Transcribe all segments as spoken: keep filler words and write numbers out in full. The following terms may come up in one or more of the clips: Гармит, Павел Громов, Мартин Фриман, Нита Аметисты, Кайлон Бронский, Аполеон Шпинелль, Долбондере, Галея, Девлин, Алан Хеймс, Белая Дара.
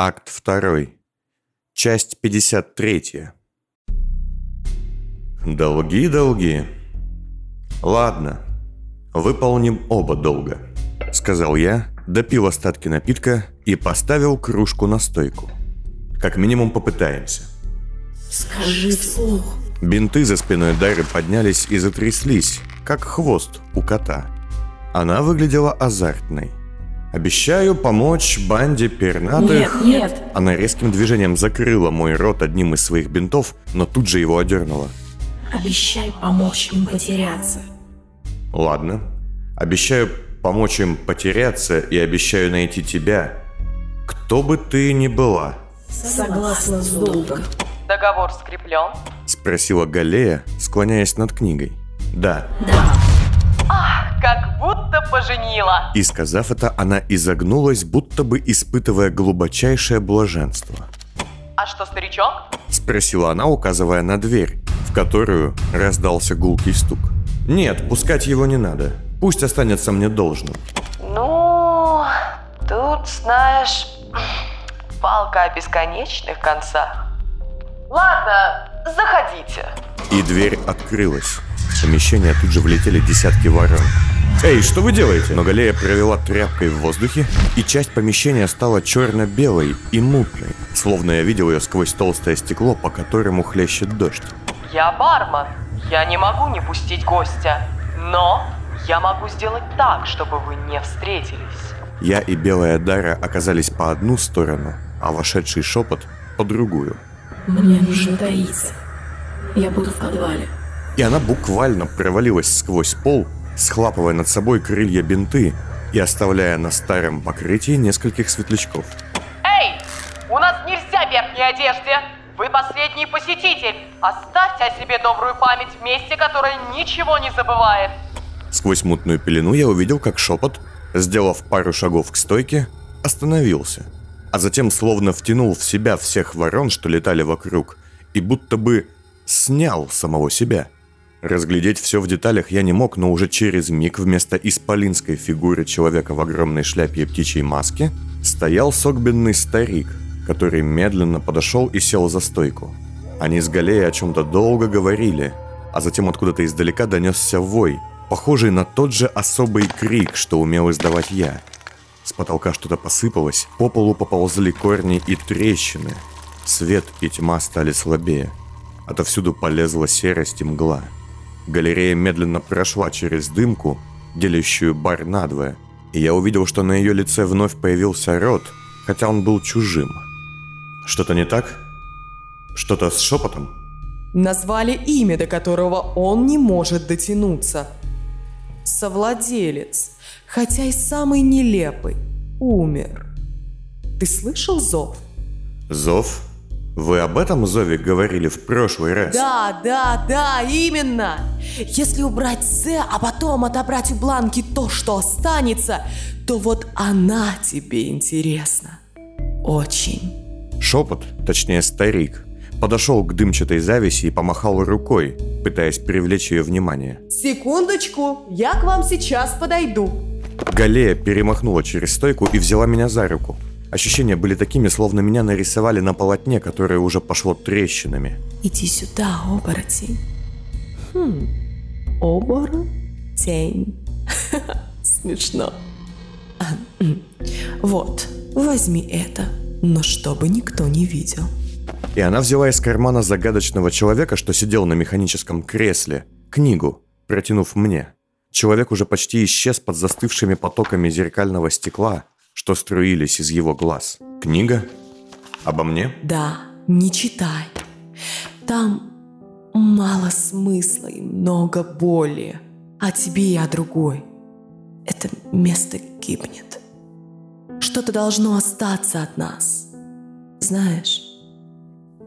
Акт второй. Часть пятьдесят три. Долги, долги. Ладно, выполним оба долга, сказал я, допил остатки напитка и поставил кружку на стойку. Как минимум попытаемся. Скажи вслух. Бинты за спиной Дары поднялись и затряслись, как хвост у кота. Она выглядела азартной. «Обещаю помочь банде пернатых...» «Нет, нет!» Она резким движением закрыла мой рот одним из своих бинтов, но тут же его одернула. «Обещай помочь им потеряться!» «Ладно. Обещаю помочь им потеряться и обещаю найти тебя, кто бы ты ни была!» «Согласна с долгом!» «Договор скреплен?» — спросила Галея, склоняясь над книгой. «Да!» «Да!» «Ах, как будто поженила!» И сказав это, она изогнулась, будто бы испытывая глубочайшее блаженство. «А что, старичок?» — спросила она, указывая на дверь, в которую раздался гулкий стук. «Нет, пускать его не надо. Пусть останется мне должным». «Ну, тут, знаешь, палка о бесконечных концах. Ладно, заходите». И дверь открылась. В помещение тут же влетели десятки ворон. «Эй, что вы делаете?» Но Галея провела тряпкой в воздухе, и часть помещения стала черно-белой и мутной, словно я видел ее сквозь толстое стекло, по которому хлещет дождь. «Я бармен. Я не могу не пустить гостя. Но я могу сделать так, чтобы вы не встретились». Я и Белая Дара оказались по одну сторону, а вошедший шепот по другую. «Мне нужно таиться. Я буду в подвале». И она буквально провалилась сквозь пол, схлапывая над собой крылья бинты и оставляя на старом покрытии нескольких светлячков. «Эй, у нас нельзя в верхней одежде! Вы последний посетитель! Оставьте о себе добрую память в месте, которое ничего не забывает!» Сквозь мутную пелену я увидел, как шепот, сделав пару шагов к стойке, остановился, а затем словно втянул в себя всех ворон, что летали вокруг, и будто бы снял самого себя. Разглядеть все в деталях я не мог, но уже через миг вместо исполинской фигуры человека в огромной шляпе и птичьей маске стоял согбенный старик, который медленно подошел и сел за стойку. Они с Галеей о чем-то долго говорили, а затем откуда-то издалека донесся вой, похожий на тот же особый крик, что умел издавать я. С потолка что-то посыпалось, по полу поползли корни и трещины. Свет и тьма стали слабее. Отовсюду полезла серость и мгла. Галерея медленно прошла через дымку, делящую бар надвое, и я увидел, что на ее лице вновь появился рот, хотя он был чужим. Что-то не так? Что-то с шепотом? Назвали имя, до которого он не может дотянуться. Совладелец, хотя и самый нелепый, умер. Ты слышал зов? Зов? Вы об этом зове говорили в прошлый раз? Да, да, да, именно! Если убрать «З», а потом отобрать у бланки то, что останется, то вот она тебе интересна. Очень. Шепот, точнее старик, подошел к дымчатой завеси и помахал рукой, пытаясь привлечь ее внимание. Секундочку, я к вам сейчас подойду. Галея перемахнула через стойку и взяла меня за руку. Ощущения были такими, словно меня нарисовали на полотне, которое уже пошло трещинами. «Иди сюда, оборотень». «Хм, оборотень». Смешно. «Вот, возьми это, но чтобы никто не видел». И она взяла из кармана загадочного человека, что сидел на механическом кресле, книгу, протянув мне. Человек уже почти исчез под застывшими потоками зеркального стекла, что струились из его глаз. Книга? Обо мне? Да, не читай. Там мало смысла и много боли. А тебе я другой. Это место гибнет. Что-то должно остаться от нас. Знаешь,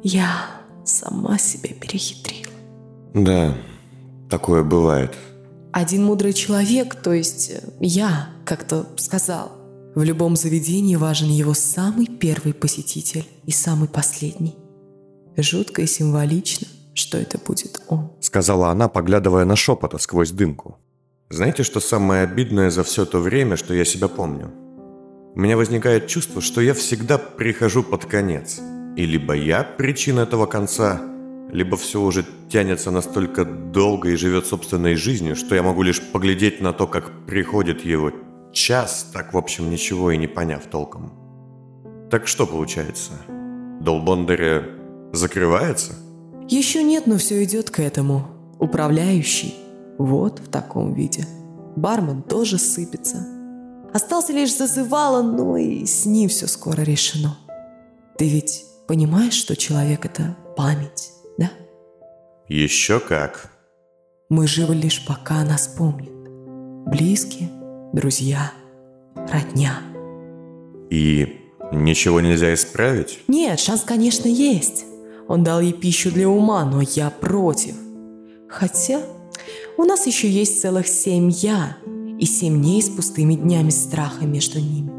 я сама себя перехитрила. Да, такое бывает. Один мудрый человек, то есть я, как-то сказал: в любом заведении важен его самый первый посетитель и самый последний. Жутко и символично, что это будет он. Сказала она, поглядывая на шепота сквозь дымку. Знаете, что самое обидное за все то время, что я себя помню? У меня возникает чувство, что я всегда прихожу под конец. И либо я причина этого конца, либо все уже тянется настолько долго и живет собственной жизнью, что я могу лишь поглядеть на то, как приходит его час, так, в общем, ничего и не поняв толком. Так что получается? Долбондере закрывается? Еще нет, но все идет к этому. Управляющий вот в таком виде. Бармен тоже сыпется. Остался лишь зазывало, но и с ним все скоро решено. Ты ведь понимаешь, что человек — это память, да? Еще как. Мы живы лишь пока нас помнят. Близкие, друзья, родня. И ничего нельзя исправить? Нет, шанс, конечно, есть. Он дал ей пищу для ума, но я против. Хотя у нас еще есть целых семь «я» и семь дней с пустыми днями страха между ними.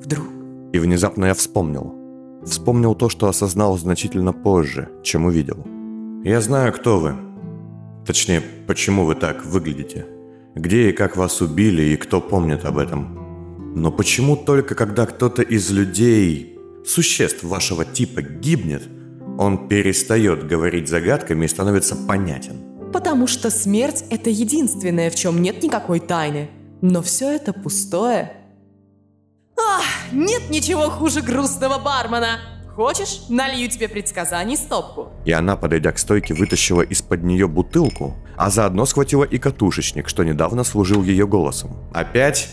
Вдруг. И внезапно я вспомнил. Вспомнил то, что осознал значительно позже, чем увидел. Я знаю, кто вы. Точнее, почему вы так выглядите. Где и как вас убили, и кто помнит об этом. Но почему только когда кто-то из людей, существ вашего типа, гибнет, он перестает говорить загадками и становится понятен? Потому что смерть — это единственное, в чем нет никакой тайны. Но все это пустое. Ах, нет ничего хуже грустного бармена. Хочешь, налью тебе предсказаний стопку? И она, подойдя к стойке, вытащила из-под нее бутылку, а заодно схватила и катушечник, что недавно служил ее голосом. Опять?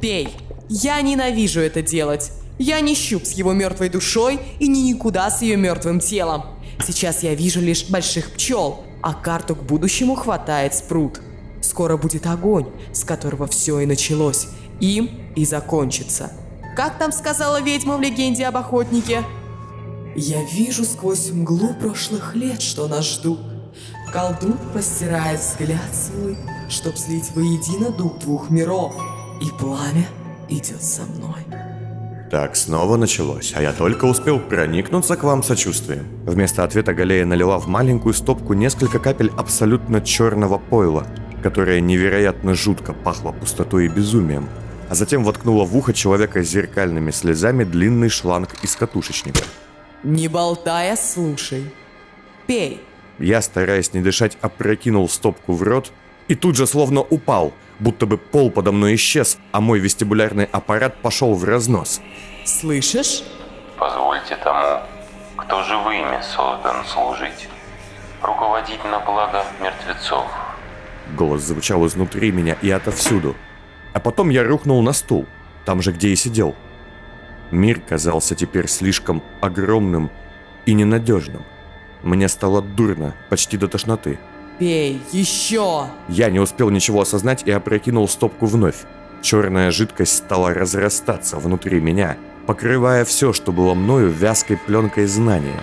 Пей. Я ненавижу это делать. Я не щуп с его мертвой душой и не никуда с ее мертвым телом. Сейчас я вижу лишь больших пчел, а карту к будущему хватает спрут. Скоро будет огонь, с которого все и началось. Им и закончится. Как там сказала ведьма в легенде об охотнике? Я вижу сквозь мглу прошлых лет, что нас ждут. Колдун простирает взгляд свой, чтоб слить воедино дух двух миров. И пламя идет со мной. Так, снова началось, а я только успел проникнуться к вам сочувствием. Вместо ответа Галея налила в маленькую стопку несколько капель абсолютно черного пойла, которое невероятно жутко пахло пустотой и безумием. А затем воткнула в ухо человека с зеркальными слезами длинный шланг из катушечника. «Не болтай, а слушай. Пей!» Я, стараясь не дышать, опрокинул стопку в рот и тут же словно упал, будто бы пол подо мной исчез, а мой вестибулярный аппарат пошел в разнос. «Слышишь?» «Позвольте тому, кто живыми создан служить, руководить на благо мертвецов». Голос звучал изнутри меня и отовсюду. А потом я рухнул на стул, там же, где и сидел. Мир казался теперь слишком огромным и ненадежным. Мне стало дурно, почти до тошноты. «Пей еще!» Я не успел ничего осознать и опрокинул стопку вновь. Черная жидкость стала разрастаться внутри меня, покрывая все, что было мною, вязкой пленкой знания.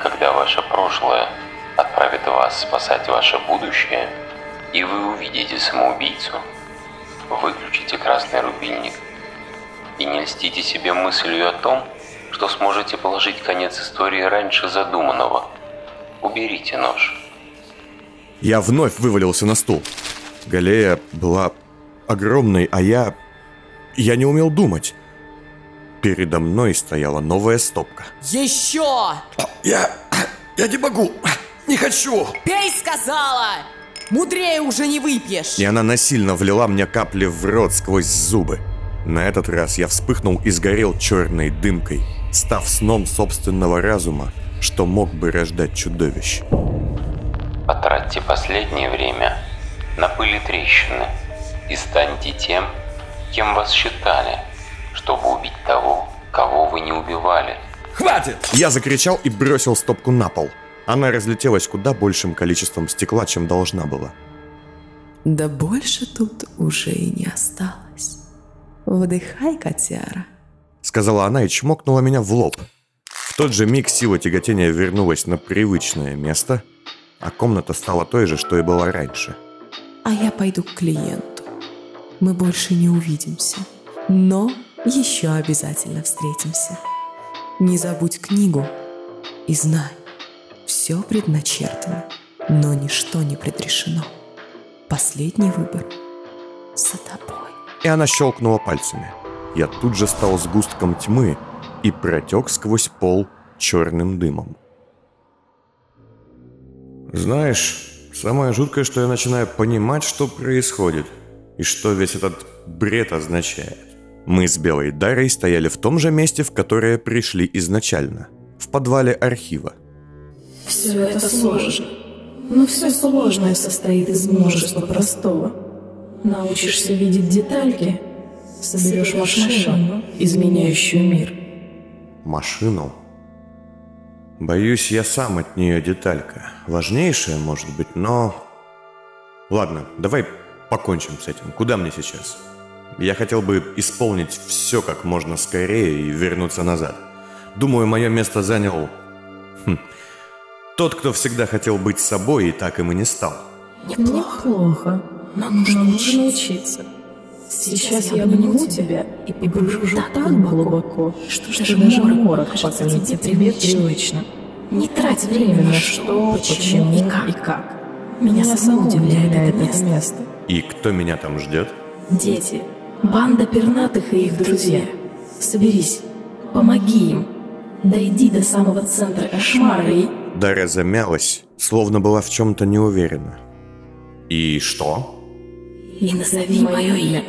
«Когда ваше прошлое отправит вас спасать ваше будущее, и вы увидите самоубийцу, выключите красный рубильник и не льстите себе мыслью о том, что сможете положить конец истории раньше задуманного. Уберите нож». Я вновь вывалился на стул. Галея была огромной, а я... Я не умел думать. Передо мной стояла новая стопка. «Еще!» «Я... я не могу! Не хочу!» «Пей, сказала! Мудрее уже не выпьешь!» И она насильно влила мне капли в рот сквозь зубы. На этот раз я вспыхнул и сгорел черной дымкой, став сном собственного разума, что мог бы рождать чудовищ. «Потратьте последнее время на пыль и трещины и станьте тем, кем вас считали, чтобы убить того, кого вы не убивали». «Хватит!» Я закричал и бросил стопку на пол. Она разлетелась куда большим количеством стекла, чем должна была. «Да больше тут уже и не осталось. Вдыхай, котяра», — сказала она и чмокнула меня в лоб. В тот же миг сила тяготения вернулась на привычное место, а комната стала той же, что и была раньше. «А я пойду к клиенту. Мы больше не увидимся, но еще обязательно встретимся. Не забудь книгу и знай, все предначертано, но ничто не предрешено. Последний выбор за тобой». И она щелкнула пальцами. я тут же стал сгустком тьмы и протек сквозь пол черным дымом. Знаешь, самое жуткое, что я начинаю понимать, что происходит, и что весь этот бред означает. Мы с Белой Дарой стояли в том же месте, в которое пришли изначально, в подвале архива. Все это сложно, но все сложное состоит из множества простого. Научишься видеть детальки, соберешь машину, изменяющую мир. Машину? Боюсь, я сам от нее деталька. Важнейшая, может быть, но... Ладно, давай покончим с этим. Куда мне сейчас? Я хотел бы исполнить все как можно скорее и вернуться назад. Думаю, мое место занял... Хм. Тот, кто всегда хотел быть собой, и так им и не стал. Неплохо. Нам нужно учиться. Сейчас, Сейчас я обниму тебя и погружу так глубоко, что даже морок поцелуется тебе привычно. Не трать время на что, почему и как. И как. Меня само удивляет это место. место. И кто меня там ждет? Дети. Банда пернатых и их друзья. Соберись. Помоги им. Дойди до самого центра кошмара и... Дара замялась, словно была в чем-то не уверена. И что? И назови мое имя.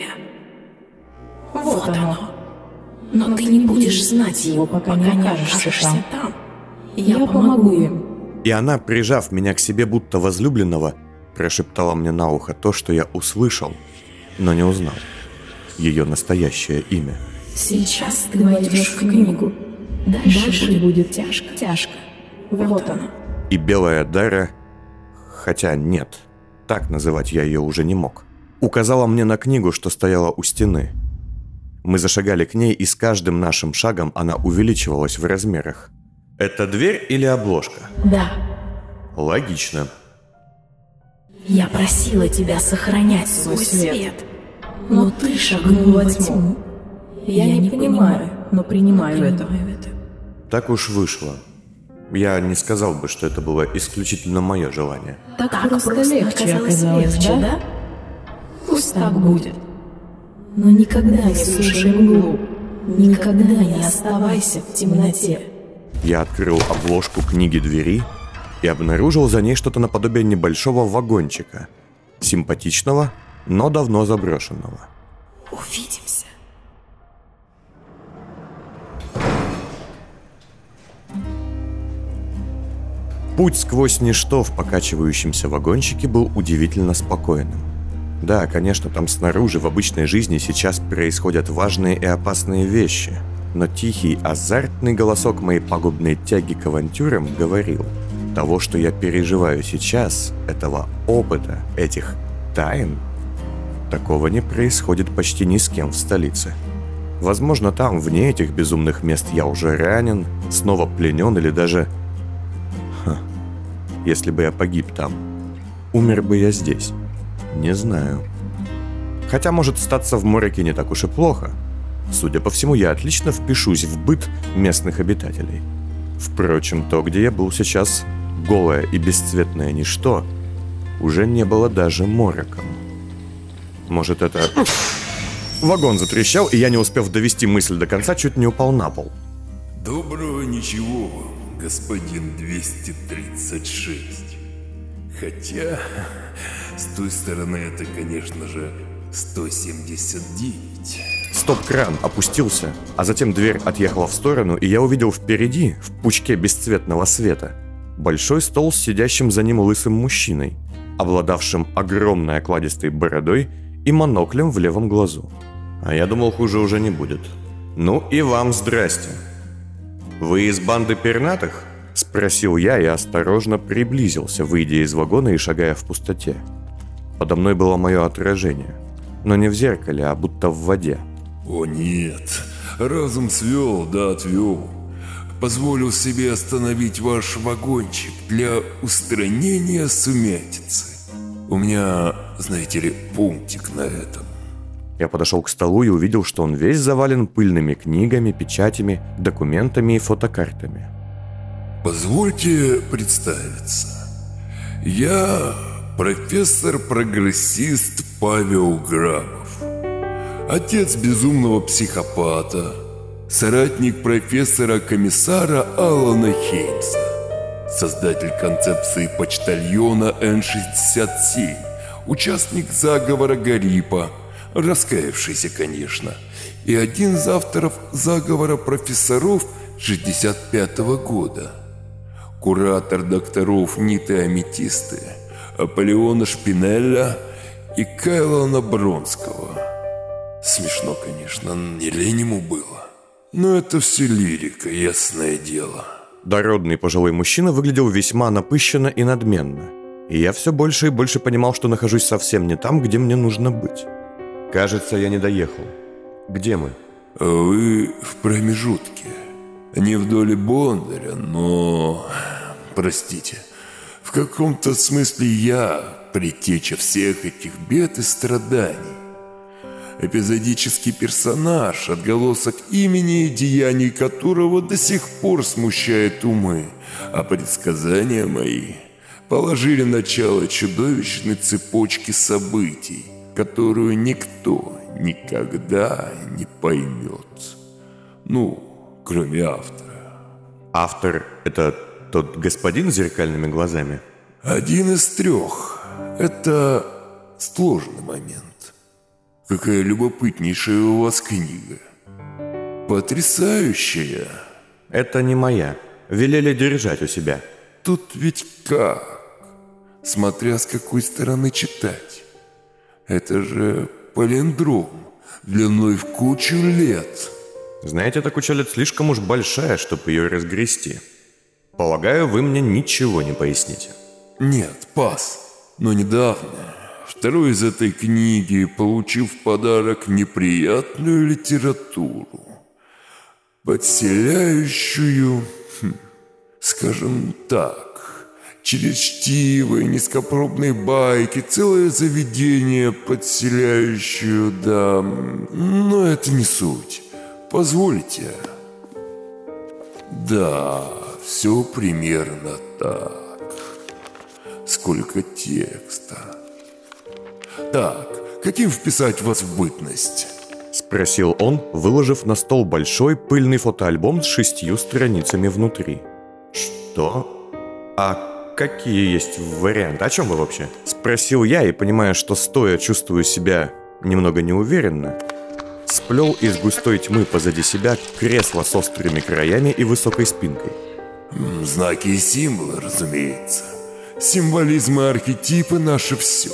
Вот оно. Но, Но ты не будешь знать его, пока не окажешься там. там. Я, Я помогу им. И она, прижав меня к себе будто возлюбленного, прошептала мне на ухо то, что я услышал, но не узнал. Ее настоящее имя. Сейчас ты войдешь в книгу. Дальше, Дальше будет тяжко. тяжко. Вот, вот она. И Белая Дара... Хотя нет, так называть я ее уже не мог. Указала мне на книгу, что стояла у стены. Мы зашагали к ней, и с каждым нашим шагом она увеличивалась в размерах. Это дверь или обложка? Да. Логично. Я просила тебя сохранять свой свет, свет. Но ты шагнула во тьму. Я, я не понимаю, но принимаю, но принимаю это. это. Так уж вышло. Я не сказал бы, что это было исключительно мое желание. Так, так просто, просто легче оказалось, оказалось легче, да? да? Пусть так будет. Но никогда не слушай мглу. Никогда не оставайся в темноте. Я открыл обложку книги двери и обнаружил за ней что-то наподобие небольшого вагончика. Симпатичного, но давно заброшенного. Увидимся. Путь сквозь ничто в покачивающемся вагончике был удивительно спокойным. Да, конечно, там снаружи в обычной жизни сейчас происходят важные и опасные вещи, но тихий, азартный голосок моей пагубной тяги к авантюрам говорил: того, что я переживаю сейчас, этого опыта, этих тайн, такого не происходит почти ни с кем в столице. Возможно, там, вне этих безумных мест, я уже ранен, снова пленен или даже... Ха. Если бы я погиб там, умер бы я здесь. Не знаю. Хотя, может, статься в мороке не так уж и плохо. Судя по всему, я отлично впишусь в быт местных обитателей. Впрочем, то, где я был сейчас, голое и бесцветное ничто, уже не было даже мороком. Может, это... Вагон затрещал, и я, не успев довести мысль до конца, чуть не упал на пол. Доброго ничего вам, господин двести тридцать шесть. Хотя... С той стороны это, конечно же, сто семьдесят девять. Стоп-кран опустился, а затем дверь отъехала в сторону, и я увидел впереди, в пучке бесцветного света, большой стол с сидящим за ним лысым мужчиной, обладавшим огромной окладистой бородой и моноклем в левом глазу. А я думал, хуже уже не будет. Ну и вам здрасте. Вы из банды пернатых? Спросил я и осторожно приблизился, выйдя из вагона и шагая в пустоте. Подо мной было мое отражение, но не в зеркале, а будто в воде. О нет, разум свел, да отвел. Позволил себе остановить ваш вагончик для устранения сумятицы. У меня, знаете ли, пунктик на этом. Я подошел к столу и увидел, что он весь завален пыльными книгами, печатями, документами и фотокартами. Позвольте представиться. Я... профессор-прогрессист Павел Громов, отец безумного психопата, соратник профессора-комиссара Алана Хеймса, создатель концепции почтальона Н шестьдесят семь, участник заговора Гарипа, раскаявшийся, конечно, и один из авторов заговора профессоров шестьдесят пятого года, куратор докторов Ниты Аметисты, Аполеона Шпинелля и Кайлона Бронского. Смешно, конечно, не лень ему было. Но это все лирика, ясное дело. Дородный пожилой мужчина выглядел весьма напыщенно и надменно. И я все больше и больше понимал, что нахожусь совсем не там, где мне нужно быть. Кажется, я не доехал. Где мы? Вы в промежутке. Не вдоль Бондаря, но... Простите. В каком-то смысле я предтеча всех этих бед и страданий. Эпизодический персонаж, отголосок имени и деяний которого до сих пор смущает умы, а предсказания мои положили начало чудовищной цепочке событий, которую никто никогда не поймет. Ну, кроме автора. Автор — это тот господин с зеркальными глазами? Один из трех. Это сложный момент. Какая любопытнейшая у вас книга. Потрясающая. Это не моя. Велели держать у себя. Тут ведь как? Смотря с какой стороны читать. Это же палиндром длиной в кучу лет. Знаете, эта куча лет слишком уж большая, чтобы ее разгрести. Полагаю, вы мне ничего не поясните. Нет, пас. Но недавно второй из этой книги получил в подарок неприятную литературу, подселяющую, хм, скажем так, через чтивые, низкопробные байки, целое заведение, подселяющее, да... Но это не суть. Позволите? Да, все примерно так. Сколько текста. Так, каким вписать вас в бытность? Спросил он, выложив на стол большой пыльный фотоальбом с шестью страницами внутри. Что? А... Какие есть варианты? О чем вы вообще? Спросил я и, понимая, что стоя чувствую себя немного неуверенно, сплел из густой тьмы позади себя кресло с острыми краями и высокой спинкой. Знаки и символы, разумеется. Символизм и архетипы — наше все.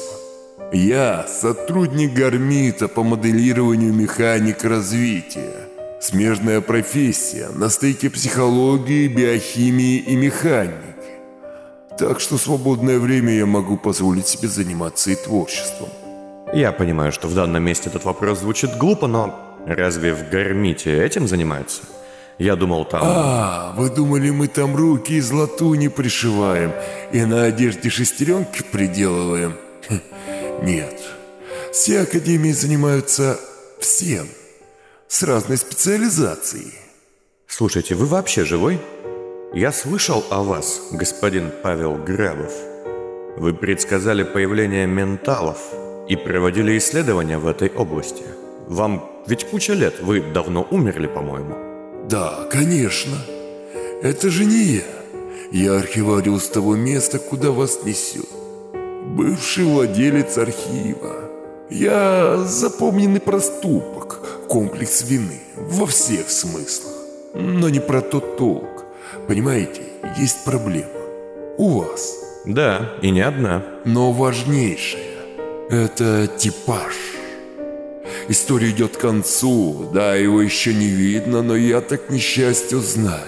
Я сотрудник Гармита по моделированию механик развития. Смежная профессия на стыке психологии, биохимии и механики. Так что в свободное время я могу позволить себе заниматься и творчеством. Я понимаю, что в данном месте этот вопрос звучит глупо, но разве в Гармите этим занимаются? Я думал, там... А, вы думали, мы там руки из латуни пришиваем и на одежде шестеренки приделываем? Нет. Все академии занимаются всем. С разной специализацией. Слушайте, вы вообще живой? Я слышал о вас, господин Павел Громов. Вы предсказали появление менталов и проводили исследования в этой области. Вам ведь куча лет, вы давно умерли, по-моему. Да, конечно. Это же не я. Я архивариус того места, куда вас несет. Бывший владелец архива. Я запомненный проступок, комплекс вины, во всех смыслах. Но не про тот толк. Понимаете, есть проблема. У вас. Да, и не одна. Но важнейшая – это типаж. История идет к концу, да, его еще не видно, но я так, к несчастью, знаю.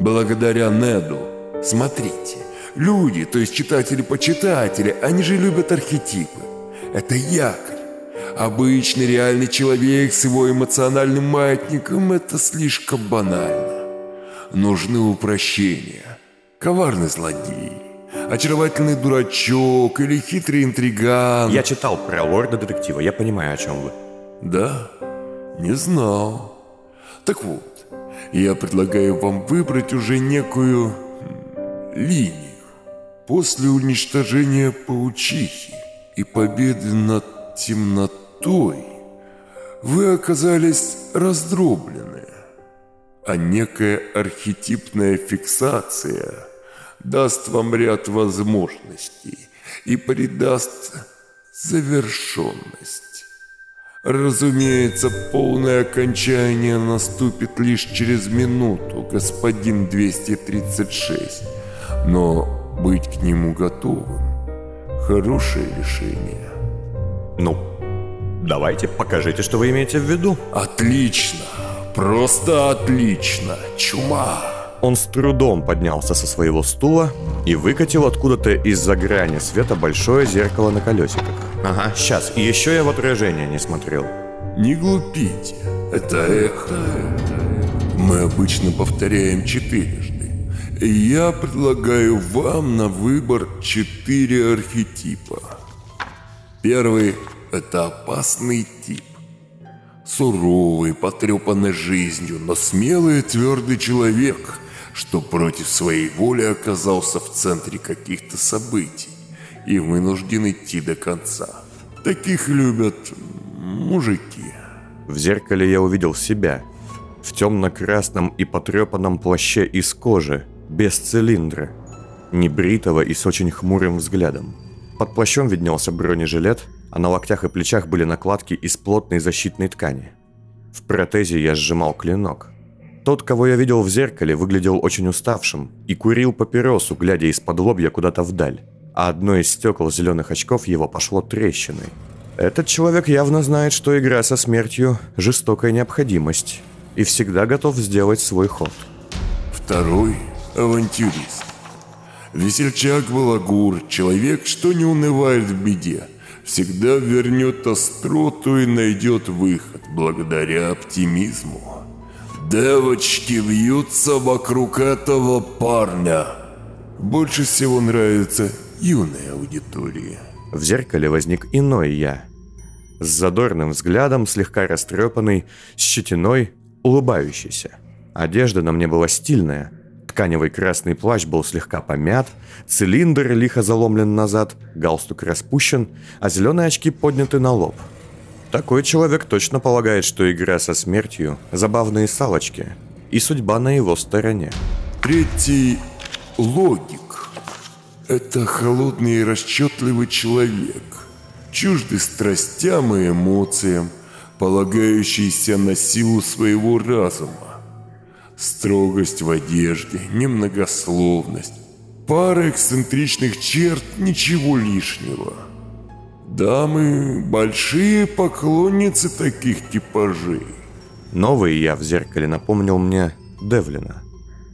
Благодаря Неду, смотрите, люди, то есть читатели-почитатели, они же любят архетипы. Это якорь. Обычный реальный человек с его эмоциональным маятником – это слишком банально. Нужны упрощения. Коварный злодей, очаровательный дурачок или хитрый интриган. Я читал про лорда-детектива, я понимаю, о чем вы. Да? Не знал. Так вот, я предлагаю вам выбрать уже некую линию после уничтожения паучихи и победы над темнотой. вы оказались раздроблены, а некая архетипная фиксация даст вам ряд возможностей и придаст завершенность. Разумеется, полное окончание наступит лишь через минуту, господин двести тридцать шесть, но быть к нему готовым – хорошее решение. Ну, давайте, покажите, что вы имеете в виду. Отлично, просто отлично, чума. Он с трудом поднялся со своего стула и выкатил откуда-то из-за грани света большое зеркало на колесиках. Ага, сейчас, и еще я в отражение не смотрел. Не глупите, это эхо. Мы обычно повторяем четырежды. Я предлагаю вам на выбор четыре архетипа. Первый – это опасный тип. Суровый, потрепанный жизнью, но смелый и твердый человек, что против своей воли оказался в центре каких-то событий и вынужден идти до конца. Таких любят мужики. В зеркале я увидел себя, в темно-красном и потрепанном плаще из кожи, без цилиндра, небритого и с очень хмурым взглядом. Под плащом виднелся бронежилет, а на локтях и плечах были накладки из плотной защитной ткани. В протезе я сжимал клинок. Тот, кого я видел в зеркале, выглядел очень уставшим и курил папиросу, глядя из-под лобья куда-то вдаль, а одно из стекол зеленых очков его пошло трещиной. Этот человек явно знает, что игра со смертью – жестокая необходимость, и всегда готов сделать свой ход. Второй – авантюрист. Весельчак-балагур, человек, что не унывает в беде, всегда вернет остроту и найдет выход благодаря оптимизму. Девочки вьются вокруг этого парня. Больше всего нравится юной аудитории. В зеркале возник иной я. С задорным взглядом, слегка растрепанный, с щетиной, улыбающийся. Одежда на мне была стильная. Тканевый красный плащ был слегка помят, цилиндр лихо заломлен назад, галстук распущен, а зеленые очки подняты на лоб. Такой человек точно полагает, что игра со смертью – забавные салочки, и судьба на его стороне. Третий – логик. Это холодный и расчетливый человек, чуждый страстям и эмоциям, полагающийся на силу своего разума. Строгость в одежде, немногословность, пара эксцентричных черт, ничего лишнего. Дамы – большие поклонницы таких типажей. Новый я в зеркале напомнил мне Девлина.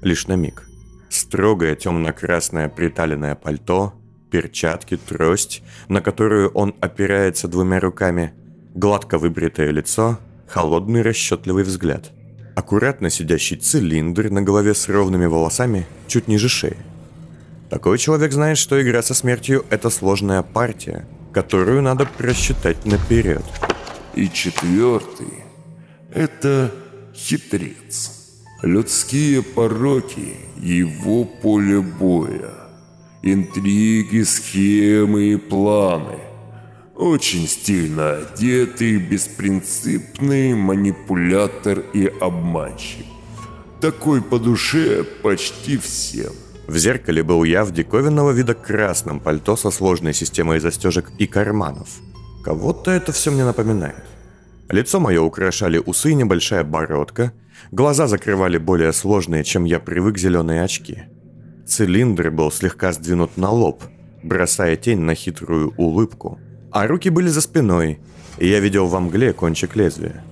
Лишь на миг. Строгое темно-красное приталенное пальто, перчатки, трость, на которую он опирается двумя руками, гладко выбритое лицо, холодный расчетливый взгляд. Аккуратно сидящий цилиндр на голове с ровными волосами чуть ниже шеи. Такой человек знает, что игра со смертью – это сложная партия, которую надо просчитать наперед. И четвертый – это хитрец. Людские пороки – его поле боя. Интриги, схемы и планы. Очень стильно одетый, беспринципный манипулятор и обманщик. Такой по душе почти всем. В зеркале был я в диковинного вида красном пальто со сложной системой застежек и карманов. Кого-то это все мне напоминает. Лицо мое украшали усы и небольшая бородка. Глаза закрывали более сложные, чем я привык, зеленые очки. Цилиндр был слегка сдвинут на лоб, бросая тень на хитрую улыбку. А руки были за спиной, и я видел во мгле кончик лезвия.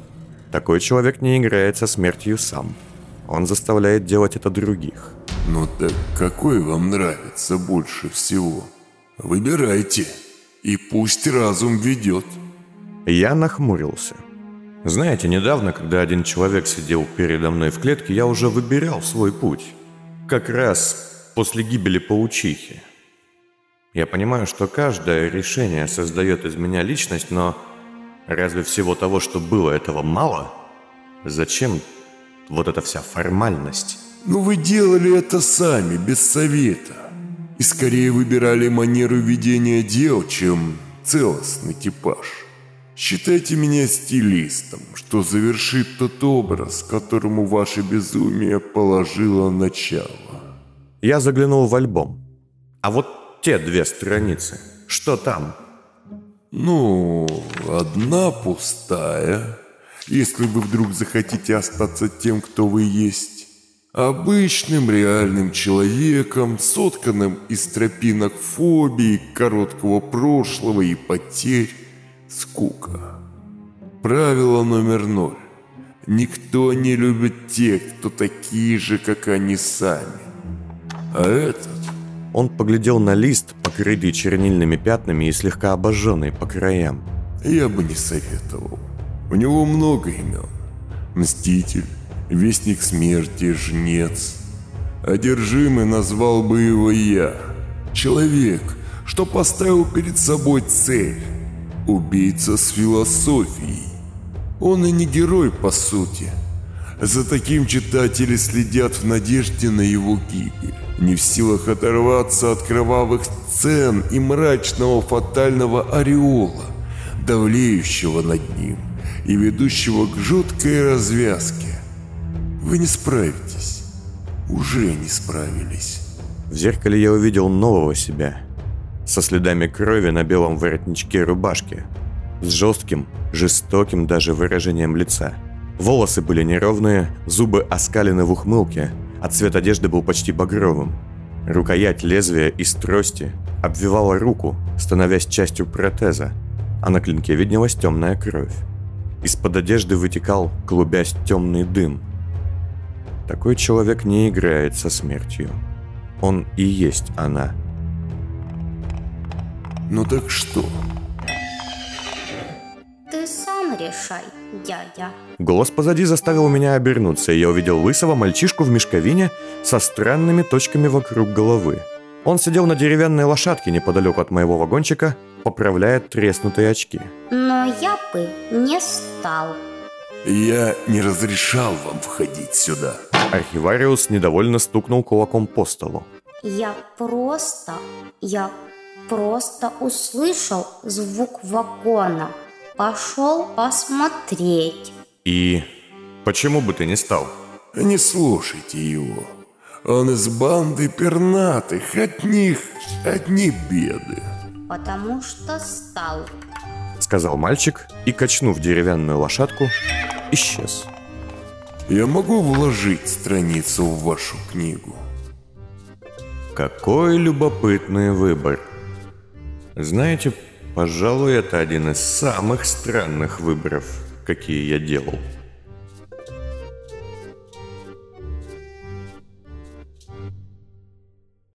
Такой человек не играет со смертью сам. Он заставляет делать это других. Ну так какой вам нравится больше всего? Выбирайте, и пусть разум ведет. Я нахмурился. Знаете, недавно, когда один человек сидел передо мной в клетке, я уже выбирал свой путь. Как раз после гибели паучихи. Я понимаю, что каждое решение создает из меня личность, но разве всего того, что было, этого мало? Зачем вот эта вся формальность? Ну вы делали это сами, без совета. И скорее выбирали манеру ведения дел, чем целостный типаж. Считайте меня стилистом, что завершит тот образ, которому ваше безумие положило начало. Я заглянул в альбом. А вот те две страницы, что там? Ну, одна пустая, если вы вдруг захотите остаться тем, кто вы есть. Обычным реальным человеком, сотканным из тропинок фобий, короткого прошлого и потерь. Скука. Правило номер ноль. Никто не любит тех, кто такие же, как они сами. А этот... Он поглядел на лист, покрытый чернильными пятнами и слегка обожженный по краям. Я бы не советовал. У него много имен. Мститель, Вестник Смерти, Жнец. Одержимый назвал бы его я. Человек, что поставил перед собой цель. Убийца с философией. Он и не герой, по сути. За таким читатели следят в надежде на его гибель, не в силах оторваться от кровавых сцен и мрачного фатального ореола, давлеющего над ним и ведущего к жуткой развязке. Вы не справитесь. Уже не справились. В зеркале я увидел нового себя. Со следами крови на белом воротничке рубашки, с жестким, жестоким даже выражением лица. Волосы были неровные, зубы оскалены в ухмылке, а цвет одежды был почти багровым. Рукоять лезвия из трости обвивала руку, становясь частью протеза, а на клинке виднелась темная кровь. Из-под одежды вытекал, клубясь, темный дым. Такой человек не играет со смертью. Он и есть она. Ну так что? Ты сам решай, дядя. Голос позади заставил меня обернуться, и я увидел лысого мальчишку в мешковине со странными точками вокруг головы. Он сидел на деревянной лошадке неподалеку от моего вагончика, поправляя треснутые очки. Но я бы не стал. Я не разрешал вам входить сюда. Архивариус недовольно стукнул кулаком по столу. Я просто... Я... Просто услышал звук вагона. Пошел посмотреть. И почему бы ты не стал? Не слушайте его. Он из банды пернатых. От них одни беды. Потому что стал, сказал мальчик и, качнув деревянную лошадку, исчез. Я могу вложить страницу в вашу книгу? Какой любопытный выбор. Знаете, пожалуй, это один из самых странных выборов, какие я делал.